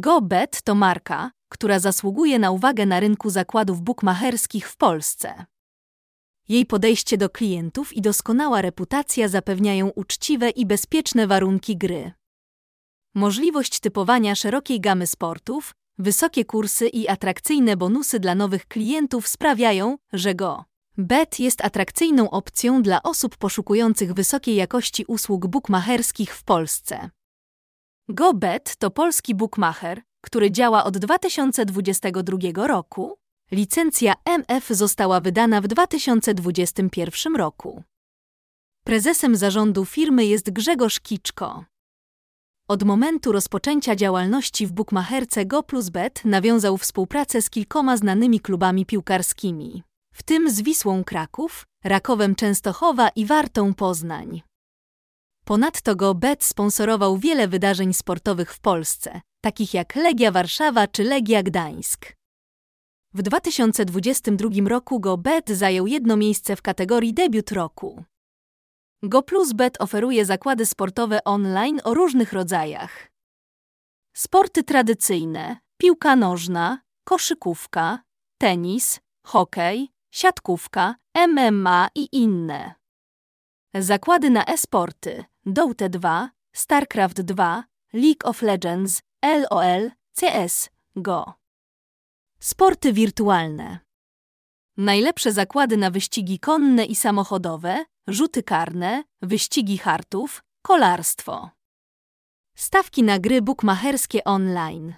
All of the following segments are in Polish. GoBet to marka, która zasługuje na uwagę na rynku zakładów bukmacherskich w Polsce. Jej podejście do klientów i doskonała reputacja zapewniają uczciwe i bezpieczne warunki gry. Możliwość typowania szerokiej gamy sportów, wysokie kursy i atrakcyjne bonusy dla nowych klientów sprawiają, że GoBet jest atrakcyjną opcją dla osób poszukujących wysokiej jakości usług bukmacherskich w Polsce. GoBet to polski bukmacher, który działa od 2022 roku. Licencja MF została wydana w 2021 roku. Prezesem zarządu firmy jest Grzegorz Kiczko. Od momentu rozpoczęcia działalności w bukmacherce GoPlusBet nawiązał współpracę z kilkoma znanymi klubami piłkarskimi, w tym z Wisłą Kraków, Rakowem Częstochowa i Wartą Poznań. Ponadto GoBet sponsorował wiele wydarzeń sportowych w Polsce, takich jak Legia Warszawa czy Legia Gdańsk. W 2022 roku GoBet zajął jedno miejsce w kategorii Debiut Roku. GoPlusBet oferuje zakłady sportowe online o różnych rodzajach. Sporty tradycyjne, piłka nożna, koszykówka, tenis, hokej, siatkówka, MMA i inne. Zakłady na e-sporty, Dota 2, StarCraft 2, League of Legends, LOL, CS:GO. Sporty wirtualne. Najlepsze zakłady na wyścigi konne i samochodowe, rzuty karne, wyścigi hartów, kolarstwo. Stawki na gry bukmacherskie online.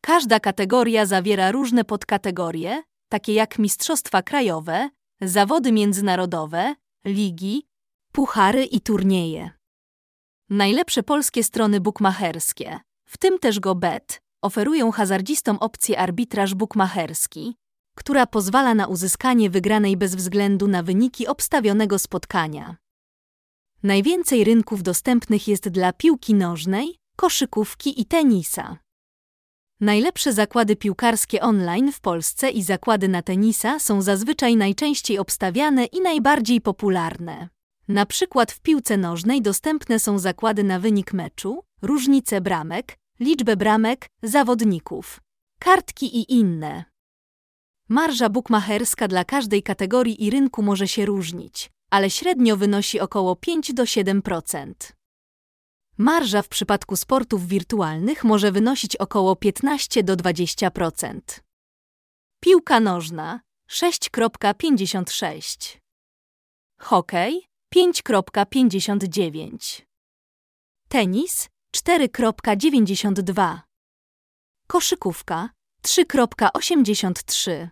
Każda kategoria zawiera różne podkategorie, takie jak mistrzostwa krajowe, zawody międzynarodowe, ligi, puchary i turnieje. Najlepsze polskie strony bukmacherskie, w tym też GoBet, oferują hazardzistom opcję arbitraż bukmacherski, która pozwala na uzyskanie wygranej bez względu na wyniki obstawionego spotkania. Najwięcej rynków dostępnych jest dla piłki nożnej, koszykówki i tenisa. Najlepsze zakłady piłkarskie online w Polsce i zakłady na tenisa są zazwyczaj najczęściej obstawiane i najbardziej popularne. Na przykład w piłce nożnej dostępne są zakłady na wynik meczu, różnice bramek, liczbę bramek, zawodników, kartki i inne. Marża bukmacherska dla każdej kategorii i rynku może się różnić, ale średnio wynosi około 5-7%. Marża w przypadku sportów wirtualnych może wynosić około 15-20%. Piłka nożna 6,56. Hokej 5,59. Tenis 4,92. Koszykówka 3,83.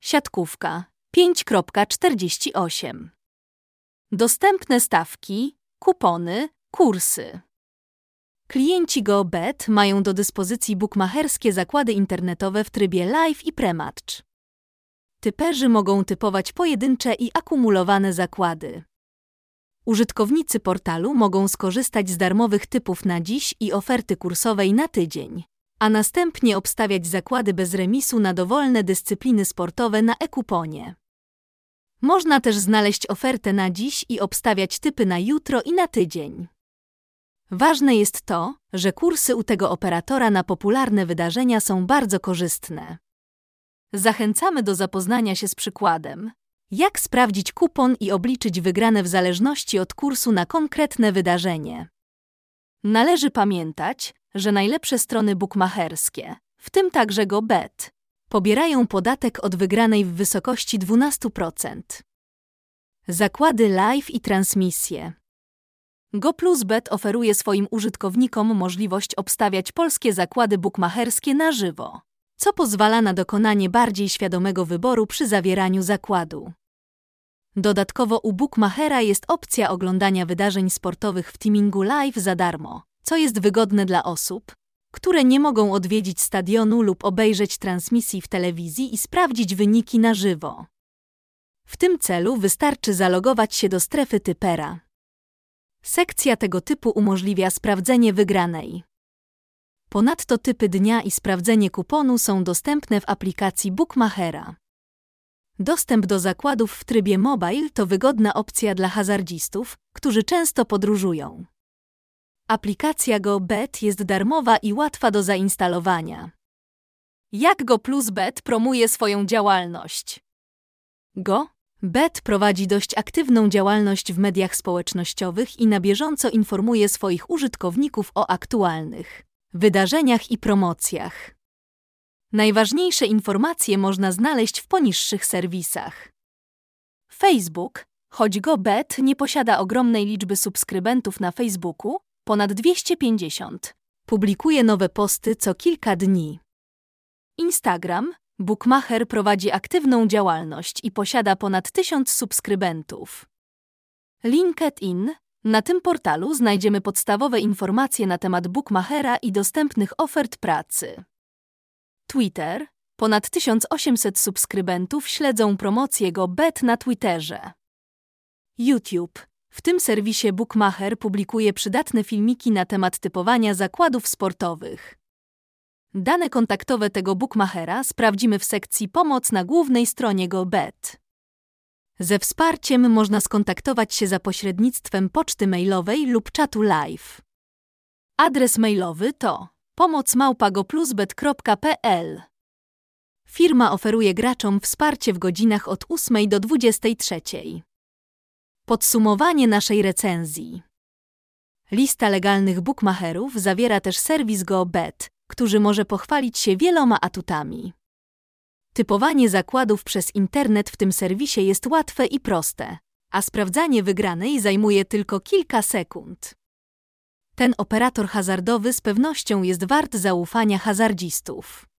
Siatkówka 5,48. Dostępne stawki, kupony, kursy. Klienci GoBet mają do dyspozycji bukmacherskie zakłady internetowe w trybie live i prematch. Typerzy mogą typować pojedyncze i akumulowane zakłady. Użytkownicy portalu mogą skorzystać z darmowych typów na dziś i oferty kursowej na tydzień, a następnie obstawiać zakłady bez remisu na dowolne dyscypliny sportowe na e-kuponie. Można też znaleźć ofertę na dziś i obstawiać typy na jutro i na tydzień. Ważne jest to, że kursy u tego operatora na popularne wydarzenia są bardzo korzystne. Zachęcamy do zapoznania się z przykładem. Jak sprawdzić kupon i obliczyć wygrane w zależności od kursu na konkretne wydarzenie? Należy pamiętać, że najlepsze strony bukmacherskie, w tym także GoBet, pobierają podatek od wygranej w wysokości 12%. Zakłady live i transmisje. GoPlusBet oferuje swoim użytkownikom możliwość obstawiać polskie zakłady bukmacherskie na żywo, co pozwala na dokonanie bardziej świadomego wyboru przy zawieraniu zakładu. Dodatkowo u bukmachera jest opcja oglądania wydarzeń sportowych w timingu live za darmo, co jest wygodne dla osób, które nie mogą odwiedzić stadionu lub obejrzeć transmisji w telewizji i sprawdzić wyniki na żywo. W tym celu wystarczy zalogować się do strefy typera. Sekcja tego typu umożliwia sprawdzenie wygranej. Ponadto typy dnia i sprawdzenie kuponu są dostępne w aplikacji bukmachera. Dostęp do zakładów w trybie mobile to wygodna opcja dla hazardzistów, którzy często podróżują. Aplikacja GoPlusBet jest darmowa i łatwa do zainstalowania. Jak GoPlusBet promuje swoją działalność? GoPlusBet prowadzi dość aktywną działalność w mediach społecznościowych i na bieżąco informuje swoich użytkowników o aktualnych wydarzeniach i promocjach. Najważniejsze informacje można znaleźć w poniższych serwisach. Facebook. Choć GoPlusBet nie posiada ogromnej liczby subskrybentów na Facebooku, ponad 250, publikuje nowe posty co kilka dni. Instagram. Bookmacher prowadzi aktywną działalność i posiada ponad 1000 subskrybentów. LinkedIn. Na tym portalu znajdziemy podstawowe informacje na temat bookmachera i dostępnych ofert pracy. Twitter. Ponad 1800 subskrybentów śledzą promocję GoPlusBet na Twitterze. YouTube. W tym serwisie bookmacher publikuje przydatne filmiki na temat typowania zakładów sportowych. Dane kontaktowe tego bookmachera sprawdzimy w sekcji Pomoc na głównej stronie GoPlusBet. Ze wsparciem można skontaktować się za pośrednictwem poczty mailowej lub czatu live. Adres mailowy to pomoc@goplusbet.pl. Firma oferuje graczom wsparcie w godzinach od 8 do 23. Podsumowanie naszej recenzji. Lista legalnych bookmacherów zawiera też serwis GoPlusBet, który może pochwalić się wieloma atutami. Typowanie zakładów przez internet w tym serwisie jest łatwe i proste, a sprawdzanie wygranej zajmuje tylko kilka sekund. Ten operator hazardowy z pewnością jest wart zaufania hazardzistów.